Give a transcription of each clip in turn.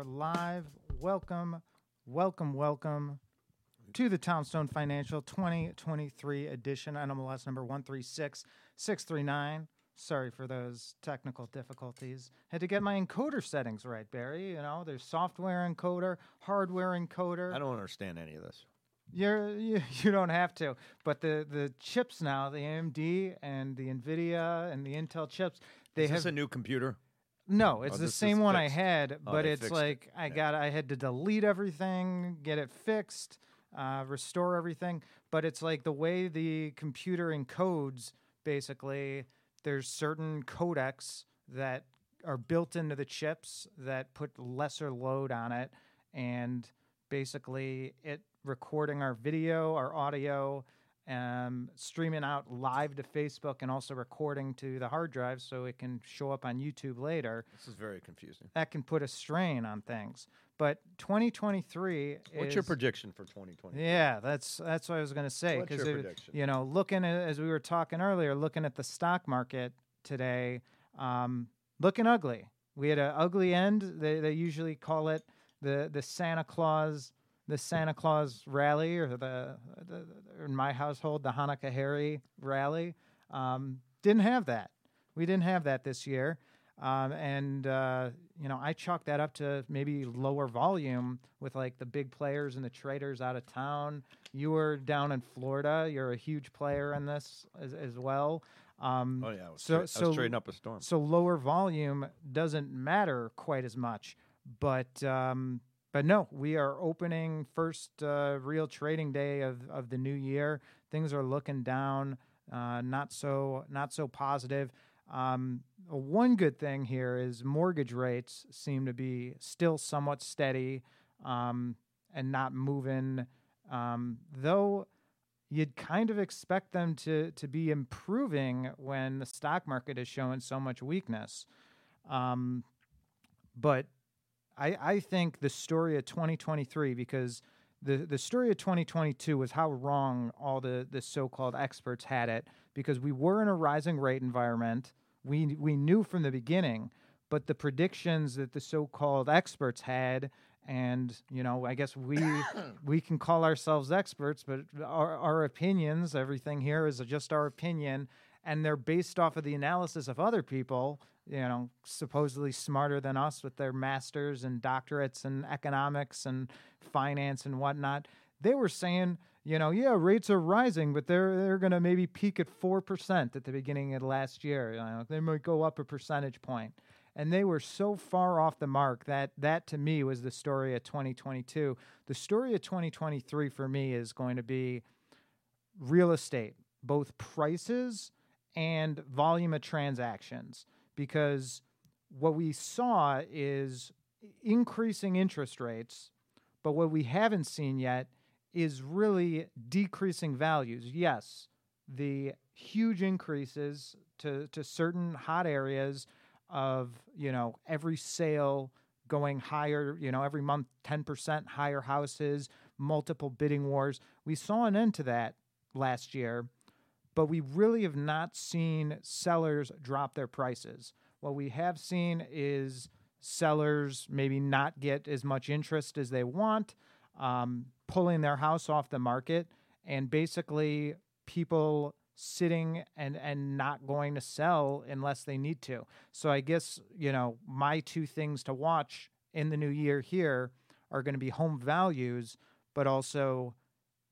are live. Welcome to the Townstone Financial 2023 edition, NMLS number 136639. Sorry for those technical difficulties. Had to get my encoder settings right, Barry. You know, there's software encoder, hardware encoder. I don't understand any of this. You don't have to. But the chips now, the AMD and the Nvidia and the Intel chips, they have. Is this a new computer? No, it's the same one I had, but it's like I had to delete everything, get it fixed, restore everything. But it's like the way the computer encodes, basically. There's certain codecs that are built into the chips that put lesser load on it, and basically it recording our video, our audio, streaming out live to Facebook, and also recording to the hard drive so it can show up on YouTube later. This is very confusing. That can put a strain on things. But 2023 What's your prediction for 2023? Yeah, that's what I was going to say. What's your prediction? You know, looking at, as we were talking earlier, looking at the stock market today, looking ugly. We had an ugly end. They usually call it the Santa Claus rally, or the in my household, the Hanukkah Harry rally. Didn't have that. We didn't have that this year. You know, I chalked that up to maybe lower volume with like the big players and the traders out of town. You were down in Florida. You're a huge player in this as well. I was trading up a storm. So lower volume doesn't matter quite as much. But no, we are opening first real trading day of the new year. Things are looking down, not so positive. One good thing here is mortgage rates seem to be still somewhat steady and not moving, though you'd kind of expect them to be improving when the stock market is showing so much weakness. But I think the story of 2023, because the story of 2022 was how wrong all the so-called experts had it, because we were in a rising rate environment. We knew from the beginning, but the predictions that the so-called experts had, and, you know, I guess we can call ourselves experts, but our opinions, everything here is just our opinion, and they're based off of the analysis of other people, you know, supposedly smarter than us with their masters and doctorates in economics and finance and whatnot. They were saying, you know, yeah, rates are rising, but they're going to maybe peak at 4% at the beginning of last year. You know, they might go up a percentage point. And they were so far off the mark that to me was the story of 2022. The story of 2023 for me is going to be real estate, both prices and volume of transactions, because what we saw is increasing interest rates, but what we haven't seen yet is really decreasing values. Yes, the huge increases to certain hot areas of, you know, every sale going higher, you know, every month 10% higher houses, multiple bidding wars. We saw an end to that last year, but we really have not seen sellers drop their prices. What we have seen is sellers maybe not get as much interest as they want, pulling their house off the market, and basically people sitting and not going to sell unless they need to. So I guess, you know, my two things to watch in the new year here are going to be home values, but also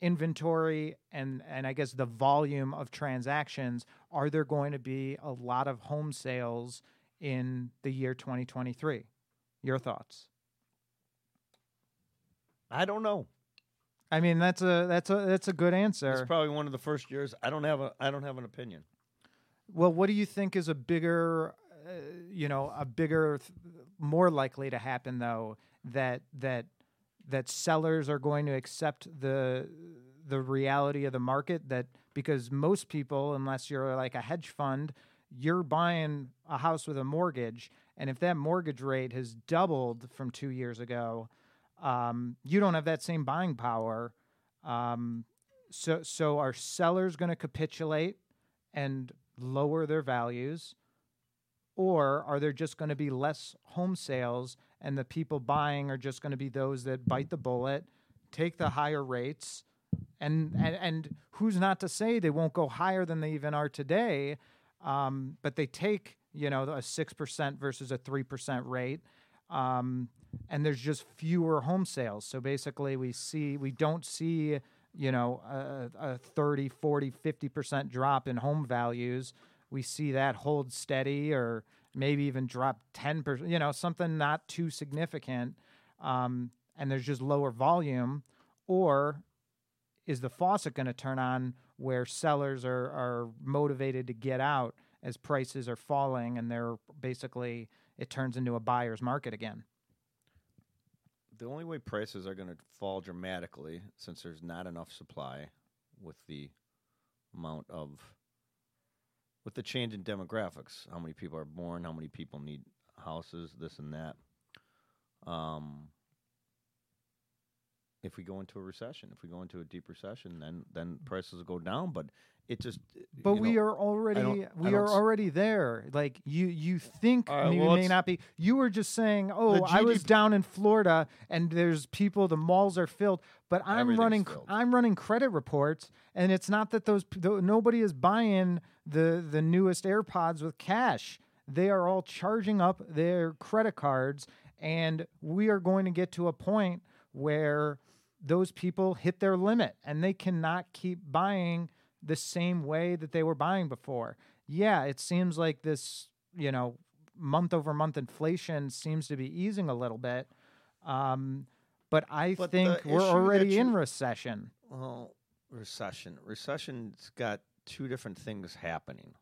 inventory and I guess the volume of transactions. Are there going to be a lot of home sales in the year 2023? Your thoughts? I don't know. I mean, that's a good answer. It's probably one of the first years I don't have an opinion. Well, what do you think is a bigger, more likely to happen though, that sellers are going to accept the reality of the market? That because most people, unless you're like a hedge fund, you're buying a house with a mortgage, and if that mortgage rate has doubled from 2 years ago, you don't have that same buying power. So are sellers going to capitulate and lower their values, Or are there just going to be less home sales and the people buying are just going to be those that bite the bullet, take the higher rates, and who's not to say they won't go higher than they even are today, but they take, you know, a 6% versus a 3% rate, and there's just fewer home sales. So basically we don't see, you know, a 30, 40, 50% drop in home values. We see that hold steady or maybe even drop 10%, you know, something not too significant, and there's just lower volume. Or is the faucet going to turn on where sellers are motivated to get out as prices are falling, and they're basically, it turns into a buyer's market again? The only way prices are going to fall dramatically, since there's not enough supply with the amount of... with the change in demographics, how many people are born, how many people need houses, this and that. If we go into a recession, if we go into a deep recession, then prices will go down. But it just. But we are already there. Like you think may not be. You were just saying, I was down in Florida and there's people. The malls are filled, but I'm running credit reports, and it's not that nobody is buying the newest AirPods with cash. They are all charging up their credit cards, and we are going to get to a point where those people hit their limit and they cannot keep buying the same way that they were buying before. Yeah, it seems like this, you know, month over month inflation seems to be easing a little bit, but think we're already in recession. Well, recession's got two different things happening.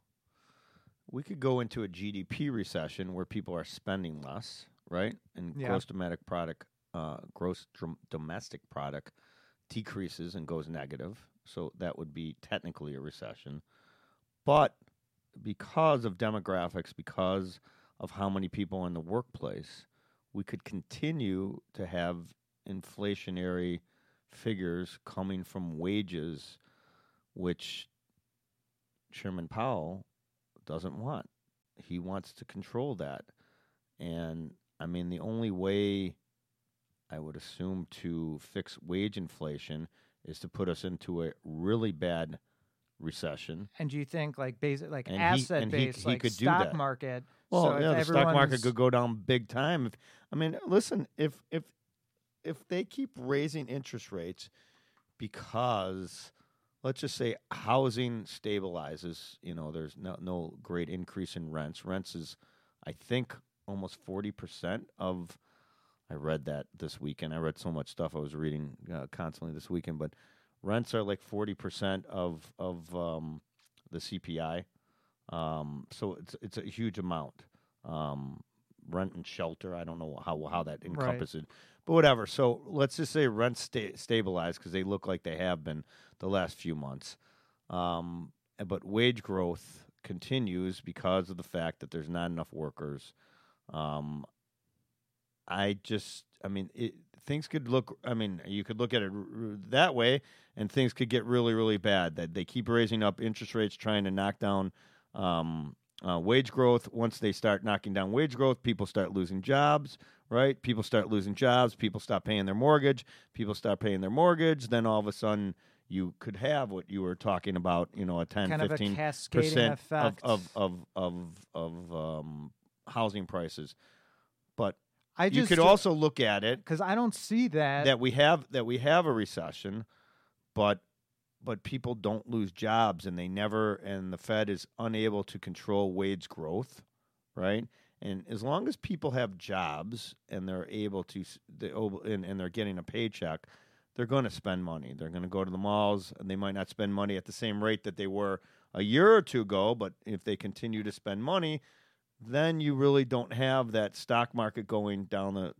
We could go into a GDP recession where people are spending less, right? And gross domestic product decreases and goes negative. So that would be technically a recession. But because of demographics, because of how many people are in the workplace, we could continue to have inflationary figures coming from wages, which Chairman Powell doesn't want. He wants to control that. And, I mean, the only way I would assume to fix wage inflation is to put us into a really bad recession. And do you think stock market? Well, yeah, the stock market could go down big time. If they keep raising interest rates because, let's just say, housing stabilizes, you know, there's no great increase in rents. Rents is, I think, almost 40% of... I read that this weekend. I read so much stuff I was reading constantly this weekend. But rents are like 40% of the CPI, so it's a huge amount. Rent and shelter. I don't know how that encompasses, right. But whatever. So let's just say rents stabilize because they look like they have been the last few months. But wage growth continues because of the fact that there's not enough workers. Things could look, you could look at it that way, and things could get really, really bad. That they keep raising up interest rates, trying to knock down wage growth. Once they start knocking down wage growth, people start losing jobs, right? People start losing jobs. People stop paying their mortgage. People stop paying their mortgage. Then all of a sudden, you could have what you were talking about, you know, a 10, kind 15% of housing prices. But you could also look at it because I don't see that we have a recession, but people don't lose jobs and they never, and the Fed is unable to control wage growth, right? And as long as people have jobs and they're able to and they're getting a paycheck, they're going to spend money. They're going to go to the malls, and they might not spend money at the same rate that they were a year or two ago. But if they continue to spend money, then you really don't have that stock market going down the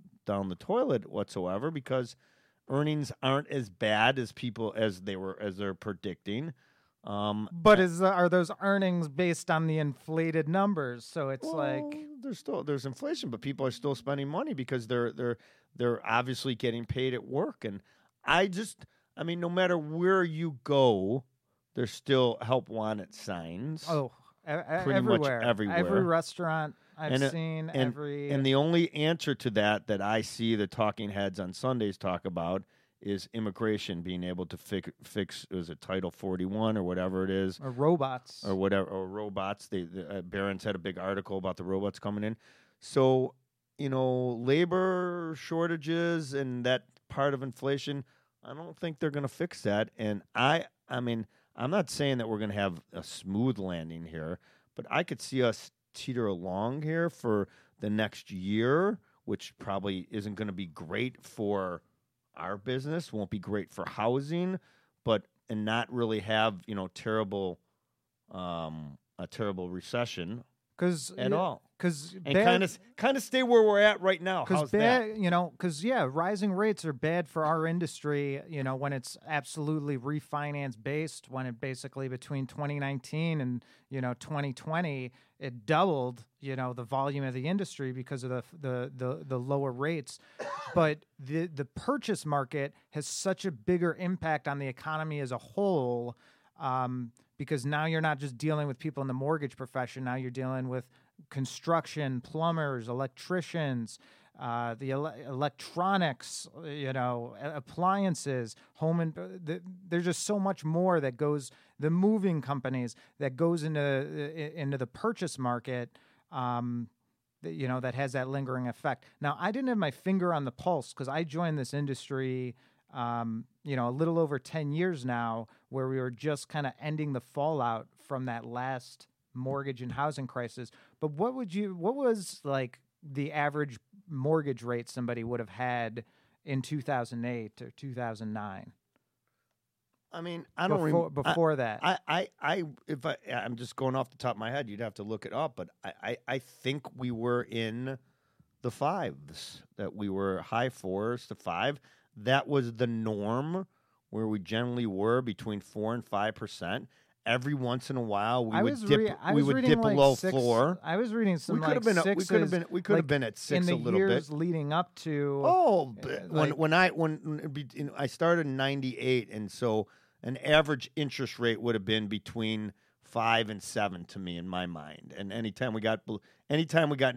toilet whatsoever, because earnings aren't as bad as they're predicting. But are those earnings based on the inflated numbers? So it's there's inflation, but people are still spending money because they're obviously getting paid at work. And no matter where you go, there's still help wanted signs. Pretty much everywhere. Every restaurant. I've seen every... And the only answer to that that I see the talking heads on Sundays talk about is immigration, being able to fix is it Title 41 or whatever it is? Or robots. Or whatever, or robots. The Barron's had a big article about the robots coming in. So, you know, labor shortages and that part of inflation, I don't think they're going to fix that. And I mean, I'm not saying that we're going to have a smooth landing here, but I could see us teeter along here for the next year, which probably isn't going to be great for our business, won't be great for housing, but and not really have, you know, a terrible recession at all. Kind of stay where we're at right now. Because rising rates are bad for our industry, you know, when it's absolutely refinance based, when it basically between 2019 and, you know, 2020, it doubled, you know, the volume of the industry because of the lower rates. But the purchase market has such a bigger impact on the economy as a whole, because now you're not just dealing with people in the mortgage profession. Now you're dealing with construction, plumbers, electricians, electronics, you know, appliances, home, and there's just so much more that goes. The moving companies that goes into the purchase market, you know, that has that lingering effect. Now, I didn't have my finger on the pulse because I joined this industry, you know, a little over 10 years now, where we were just kind of ending the fallout from that last mortgage and housing crisis. But what was like the average mortgage rate somebody would have had in 2008 or 2009? I mean, I don't remember before that. I'm just going off the top of my head. You'd have to look it up, but I think we were in the fives, that we were high fours to five. That was the norm, where we generally were between 4% and 5%. Every once in a while, we would dip like below six, floor. I was reading some like sixes. We could have been at six a little bit. In the years leading up to... Oh, like, when I started in 98, and so an average interest rate would have been between 5 and 7 to me in my mind. And anytime we got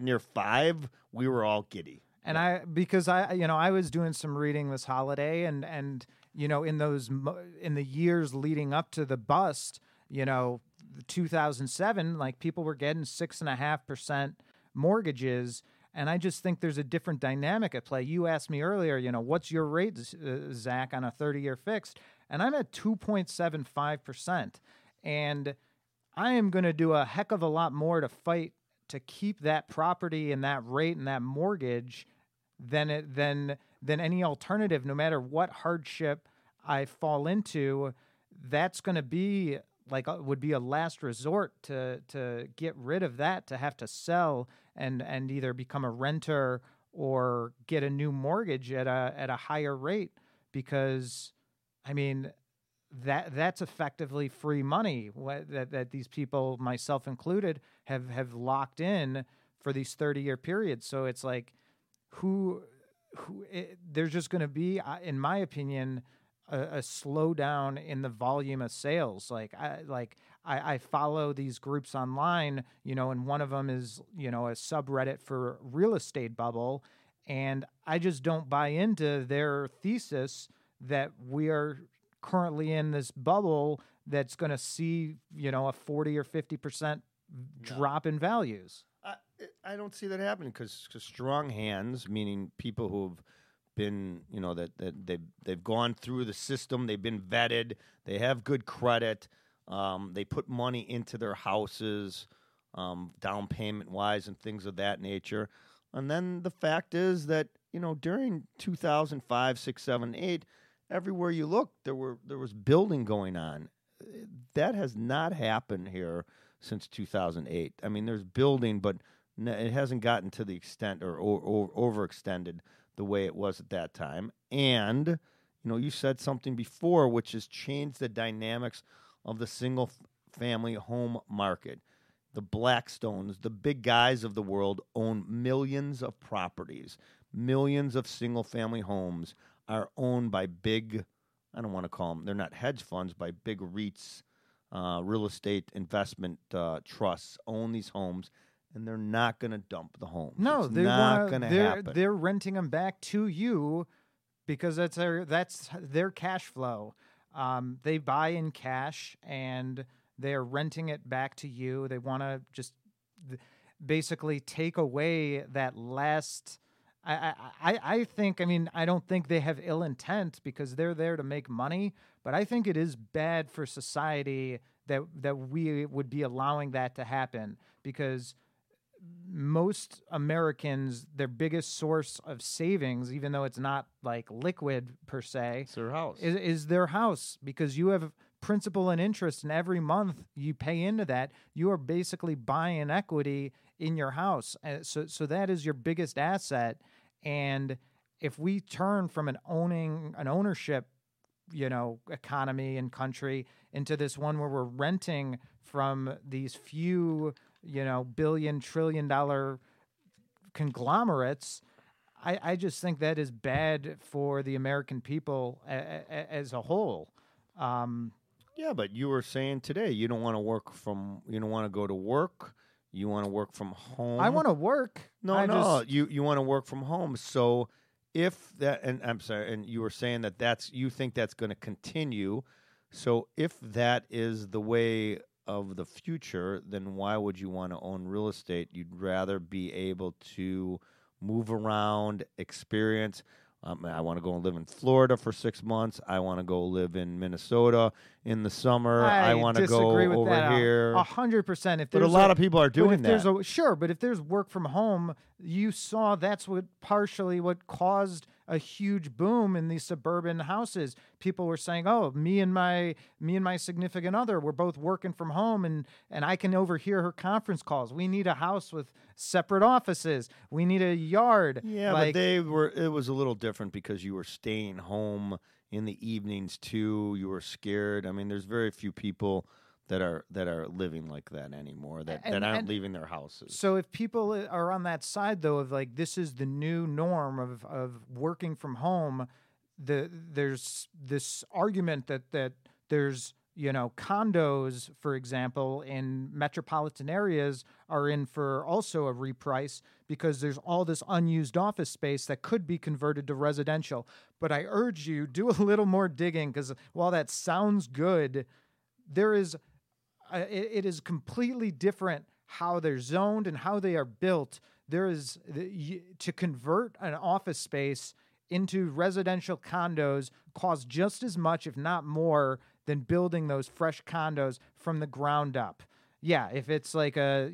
near 5, we were all giddy. And yeah. I was doing some reading this holiday, and you know, in the years leading up to the bust. You know, 2007, like people were getting 6.5% mortgages. And I just think there's a different dynamic at play. You asked me earlier, you know, what's your rate, Zach, on a 30-year fixed? And I'm at 2.75%. And I am going to do a heck of a lot more to fight to keep that property and that rate and that mortgage than any alternative, no matter what hardship I fall into. That's going to be... like would be a last resort to get rid of that, to have to sell and either become a renter or get a new mortgage at a higher rate, because I mean that's effectively free money that these people, myself included, have locked in for these 30-year periods. So it's like there's just going to be, in my opinion, a slowdown in the volume of sales. I follow these groups online, you know, and one of them is, you know, a subreddit for real estate bubble. And I just don't buy into their thesis that we are currently in this bubble that's going to see, you know, a 40 or 50% drop in values. I don't see that happening because strong hands, meaning people who've been, you know, that they've gone through the system, they've been vetted, they have good credit, they put money into their houses, down payment wise and things of that nature. And then the fact is that, you know, during 2005, 6, 7, 8, everywhere you looked, there was building going on. That has not happened here since 2008. I mean, there's building, but it hasn't gotten to the extent or overextended the way it was at that time. And, you know, you said something before, which has changed the dynamics of the single-family home market. The Blackstones, the big guys of the world, own millions of properties. Millions of single-family homes are owned by big, I don't want to call them, they're not hedge funds, by big REITs, real estate investment trusts own these homes. and they're not going to dump the homes. No, it's not going to happen. They're renting them back to you because that's their cash flow. They buy in cash and they're renting it back to you. They want to just basically take away that last. I don't think they have ill intent because they're there to make money, but I think it is bad for society that we would be allowing that to happen because most Americans, their biggest source of savings, even though it's not like liquid per se, it's their house. Is their house, because you have principal and interest, and every month you pay into that, you are basically buying equity in your house. So that is your biggest asset. And if we turn from an ownership, economy and country into this one where we're renting from these few, billion, trillion-dollar conglomerates, I just think that is bad for the American people as a whole. Yeah, but you were saying today you don't want to you don't want to go to work. You want to work from home. I want to work. You want to work from home. So if that, and I'm sorry, and you were saying that's you think that's going to continue. So if that is the way of the future, then why would you want to own real estate? You'd rather be able to move around, experience. I want to go and live in Florida for 6 months. I want to go live in Minnesota in the summer. I want to go over that. Here. 100%. But a lot of people are doing that. Sure, but if there's work from home, you saw that's what partially caused a huge boom in these suburban houses. People were saying, "Oh, me and my significant other, we're both working from home, and I can overhear her conference calls. We need a house with separate offices. We need a yard." Yeah, but it was a little different because you were staying home in the evenings too. You were scared. I mean, there's very few people that are living like that anymore, that aren't leaving their houses. So if people are on that side, though, of like this is the new norm of working from home, there's this argument that there's, condos, for example, in metropolitan areas are in for also a reprice because there's all this unused office space that could be converted to residential. But I urge you, do a little more digging, because while that sounds good, there is... It is completely different how they're zoned and how they are built. There is to convert an office space into residential condos costs just as much, if not more, than building those fresh condos from the ground up. Yeah, if it's like a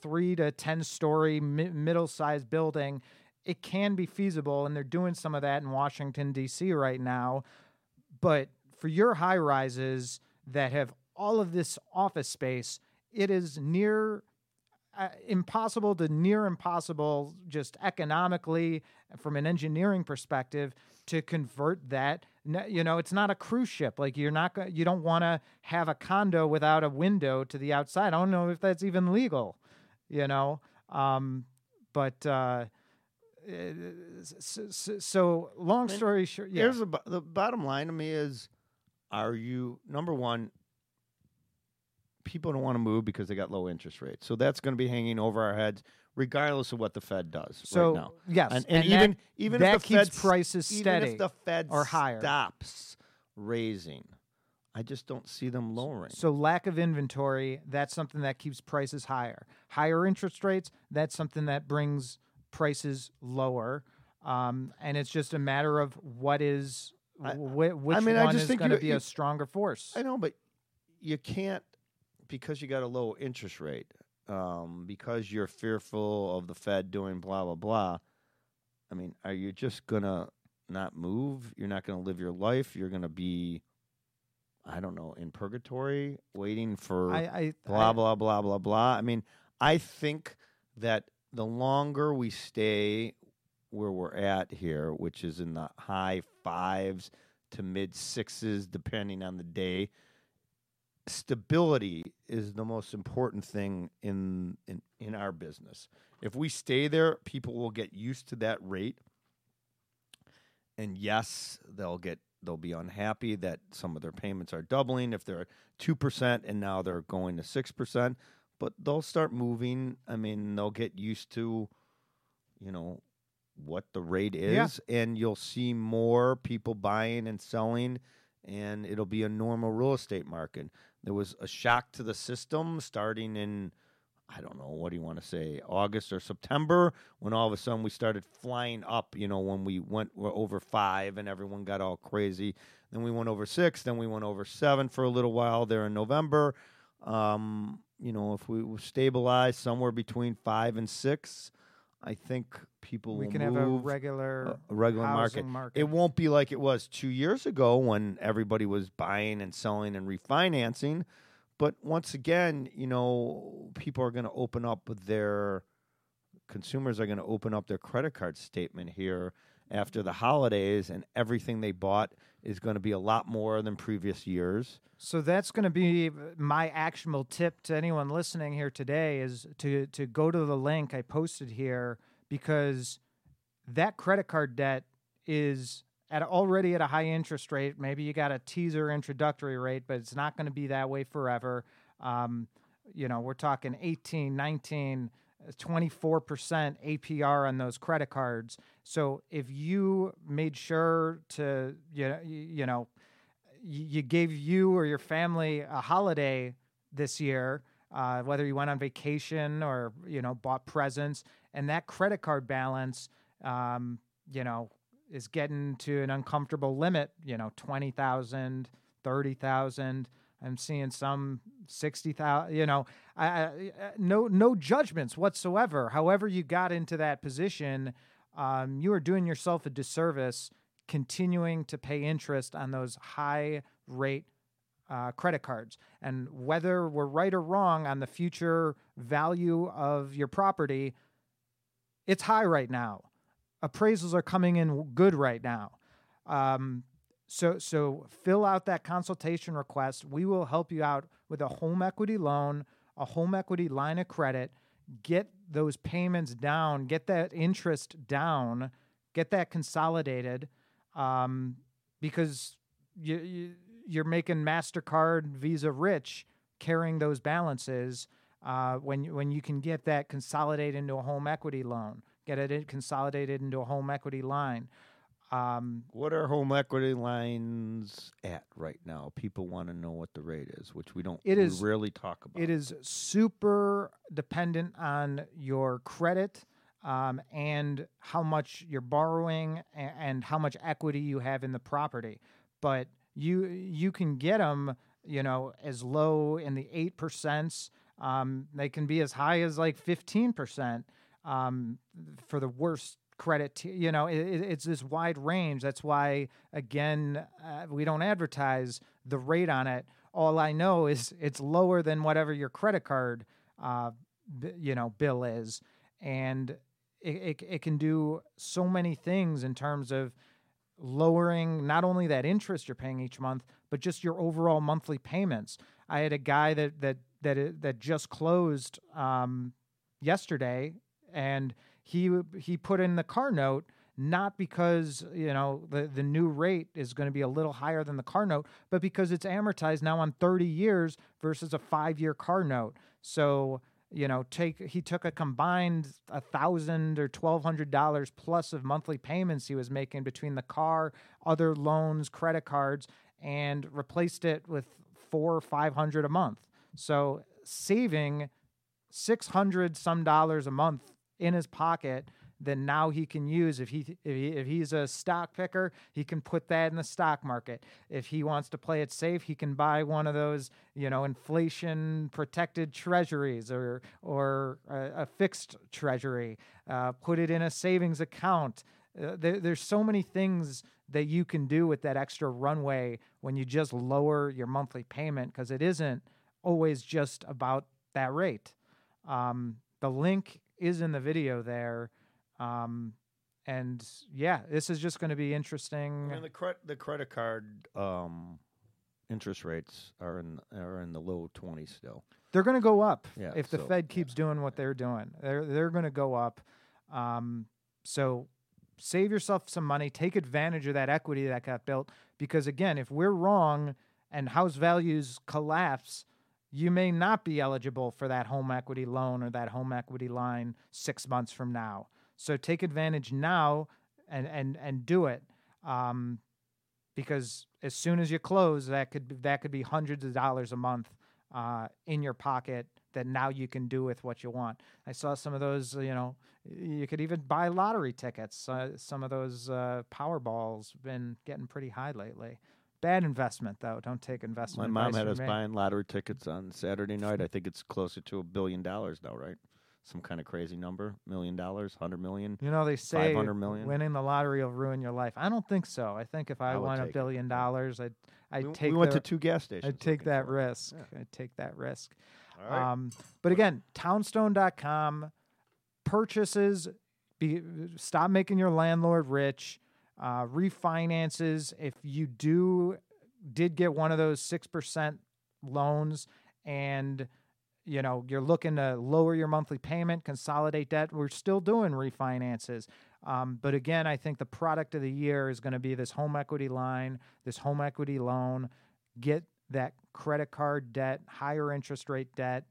3 to 10 story middle-sized building, it can be feasible, and they're doing some of that in Washington D.C. right now. But for your high rises that have all of this office space, it is near impossible just economically from an engineering perspective to convert that. It's not a cruise ship. Like you don't want to have a condo without a window to the outside. I don't know if that's even legal, so long story short, yeah. Here's the bottom line to me is, are you, number one, people don't want to move because they got low interest rates. So that's going to be hanging over our heads regardless of what the Fed does right now. Yes. Even if the Fed stops raising, I just don't see them lowering. So lack of inventory, that's something that keeps prices higher. Higher interest rates, that's something that brings prices lower. And it's just a matter of which one is going to be a stronger force. I know, but you can't, because you got a low interest rate, because you're fearful of the Fed doing blah, blah, blah. I mean, are you just going to not move? You're not going to live your life? You're going to be, I don't know, in purgatory waiting for blah, blah, blah, blah. I mean, I think that the longer we stay where we're at here, which is in the high 5s to mid 6s, depending on the day, stability is the most important thing in our business. If we stay there, people will get used to that rate. And yes, they'll be unhappy that some of their payments are doubling if they're 2% and now they're going to 6%, But they'll start moving. I mean, they'll get used to, you know, what the rate is, and you'll see more people buying and selling, and it'll be a normal real estate market. There was a shock to the system starting in, I don't know, what do you want to say, August or September, when all of a sudden we started flying up, you know, when we went over 5 and everyone got all crazy. Then we went over 6, then we went over 7 for a little while there in November. You know, if we stabilize somewhere between 5 and 6, I think people will move. We can have a regular market. It won't be like it was 2 years ago when everybody was buying and selling and refinancing. But once again, you know, people are going to open up their, consumers are going to open up their credit card statement here after the holidays, and everything they bought is going to be a lot more than previous years. So that's going to be my actionable tip to anyone listening here today, is to go to the link I posted here, because that credit card debt is already at a high interest rate. Maybe you got a teaser introductory rate, but it's not going to be that way forever. You know, we're talking 18, 19, 24% APR on those credit cards. So if you made sure to, you know, you gave you or your family a holiday this year, whether you went on vacation or, you know, bought presents, and that credit card balance, you know, is getting to an uncomfortable limit, you know, 20,000, 30,000. I'm seeing some 60,000, you know, no judgments whatsoever. However you got into that position, you are doing yourself a disservice continuing to pay interest on those high-rate credit cards. And whether we're right or wrong on the future value of your property, it's high right now. Appraisals are coming in good right now. So fill out that consultation request. We will help you out with a home equity loan, a home equity line of credit. Get those payments down. Get that interest down. Get that consolidated, because you're making MasterCard, Visa rich carrying those balances when you can get that consolidated into a home equity loan. Get it consolidated into a home equity line. What are home equity lines at right now? People want to know what the rate is, which we rarely talk about. It is super dependent on your credit and how much you're borrowing and how much equity you have in the property. But you can get them, you know, as low in the 8%. They can be as high as like 15% for the worst credit, you know, it's this wide range. That's why, again, we don't advertise the rate on it. All I know is it's lower than whatever your credit card, you know, bill is, and it can do so many things in terms of lowering not only that interest you're paying each month, but just your overall monthly payments. I had a guy that just closed yesterday, and he put in the car note, not because, you know, the new rate is going to be a little higher than the car note, but because it's amortized now on 30 years versus a 5-year car note. So, you know, he took a combined $1,000 or $1,200 plus of monthly payments he was making between the car, other loans, credit cards, and replaced it with $400 or $500 a month. So saving $600 some a month in his pocket that now he can use. If he's a stock picker, he can put that in the stock market. If he wants to play it safe, he can buy one of those, you know, inflation protected treasuries or a fixed treasury, put it in a savings account. There's so many things that you can do with that extra runway when you just lower your monthly payment, because it isn't always just about that rate. The link is in the video there, and yeah, this is just going to be interesting. And the credit card interest rates are in the low 20s still. They're going to go up if the Fed keeps doing what they're doing. They're going to go up. So save yourself some money. Take advantage of that equity that got built, because again, if we're wrong and house values collapse, you may not be eligible for that home equity loan or that home equity line 6 months from now. So take advantage now and do it, because as soon as you close, that could be hundreds of dollars a month in your pocket that now you can do with what you want. I saw some of those, you could even buy lottery tickets. Some of those Powerballs have been getting pretty high lately. Bad investment, though. Don't take investment. My mom had us buying lottery tickets on Saturday night. I think it's closer to $1 billion now, right? Some kind of crazy number. $1 million, $100 million. They say winning the lottery will ruin your life. I don't think so. I think if I won $1 billion, I'd take. We went to two gas stations. I'd take that risk. Yeah. I'd take that risk. All right. But again, Townstone.com purchases. Stop making your landlord rich. Refinances. If you did get one of those 6% loans, and you're looking to lower your monthly payment, consolidate debt, we're still doing refinances. But again, I think the product of the year is going to be this home equity line, this home equity loan. Get that credit card debt, higher interest rate debt,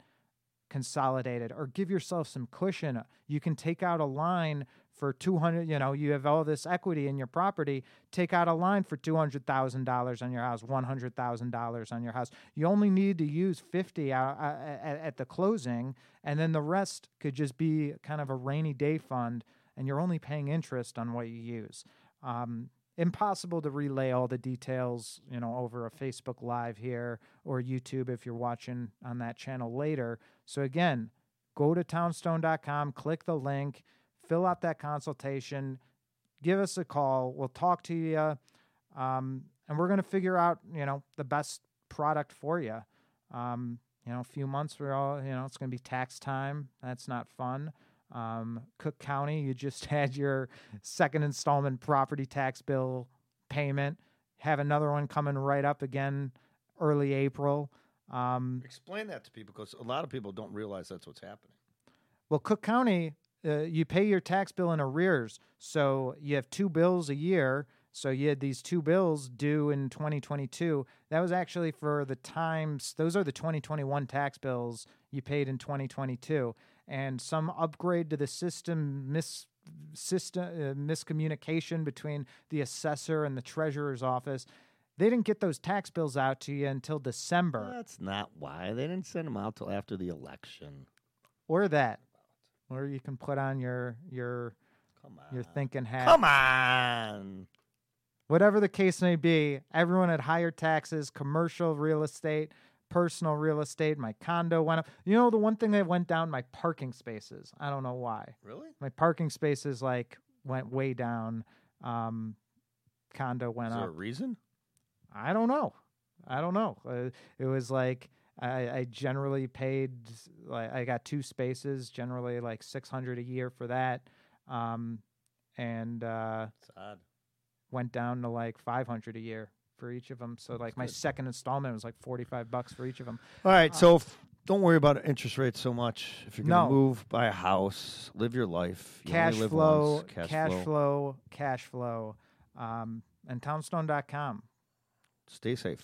consolidated, or give yourself some cushion. You can take out a line for $200,000, you have all this equity in your property, take out a line for $200,000 on your house, $100,000 on your house. You only need to use $50,000 at the closing, and then the rest could just be kind of a rainy day fund, and you're only paying interest on what you use. Impossible to relay all the details, over a Facebook Live here or YouTube if you're watching on that channel later. So again, go to townstone.com, click the link, fill out that consultation, give us a call. We'll talk to you, and we're going to figure out, the best product for you. A few months, it's going to be tax time. That's not fun. Cook County, you just had your second installment property tax bill payment. Have another one coming right up again early April. Explain that to people, because a lot of people don't realize that's what's happening. Well, Cook County... you pay your tax bill in arrears, so you have two bills a year. So you had these two bills due in 2022. That was actually for the times. Those are the 2021 tax bills you paid in 2022. And some upgrade to the system, miscommunication between the assessor and the treasurer's office. They didn't get those tax bills out to you until December. That's not why. They didn't send them out till after the election. Or that. Or you can put on your thinking hat. Come on. Whatever the case may be, everyone had higher taxes, commercial real estate, personal real estate. My condo went up. The one thing that went down, my parking spaces. I don't know why. Really? My parking spaces went way down. Condo went up. Is there a reason? I don't know. It was I generally paid, I got two spaces, generally $600 a year for that. That's odd. Went down to $500 a year for each of them. So my second installment was $45 for each of them. All right. So don't worry about interest rates so much. If you're going to move, buy a house, live your life. Cash flow, and townstone.com. Stay safe.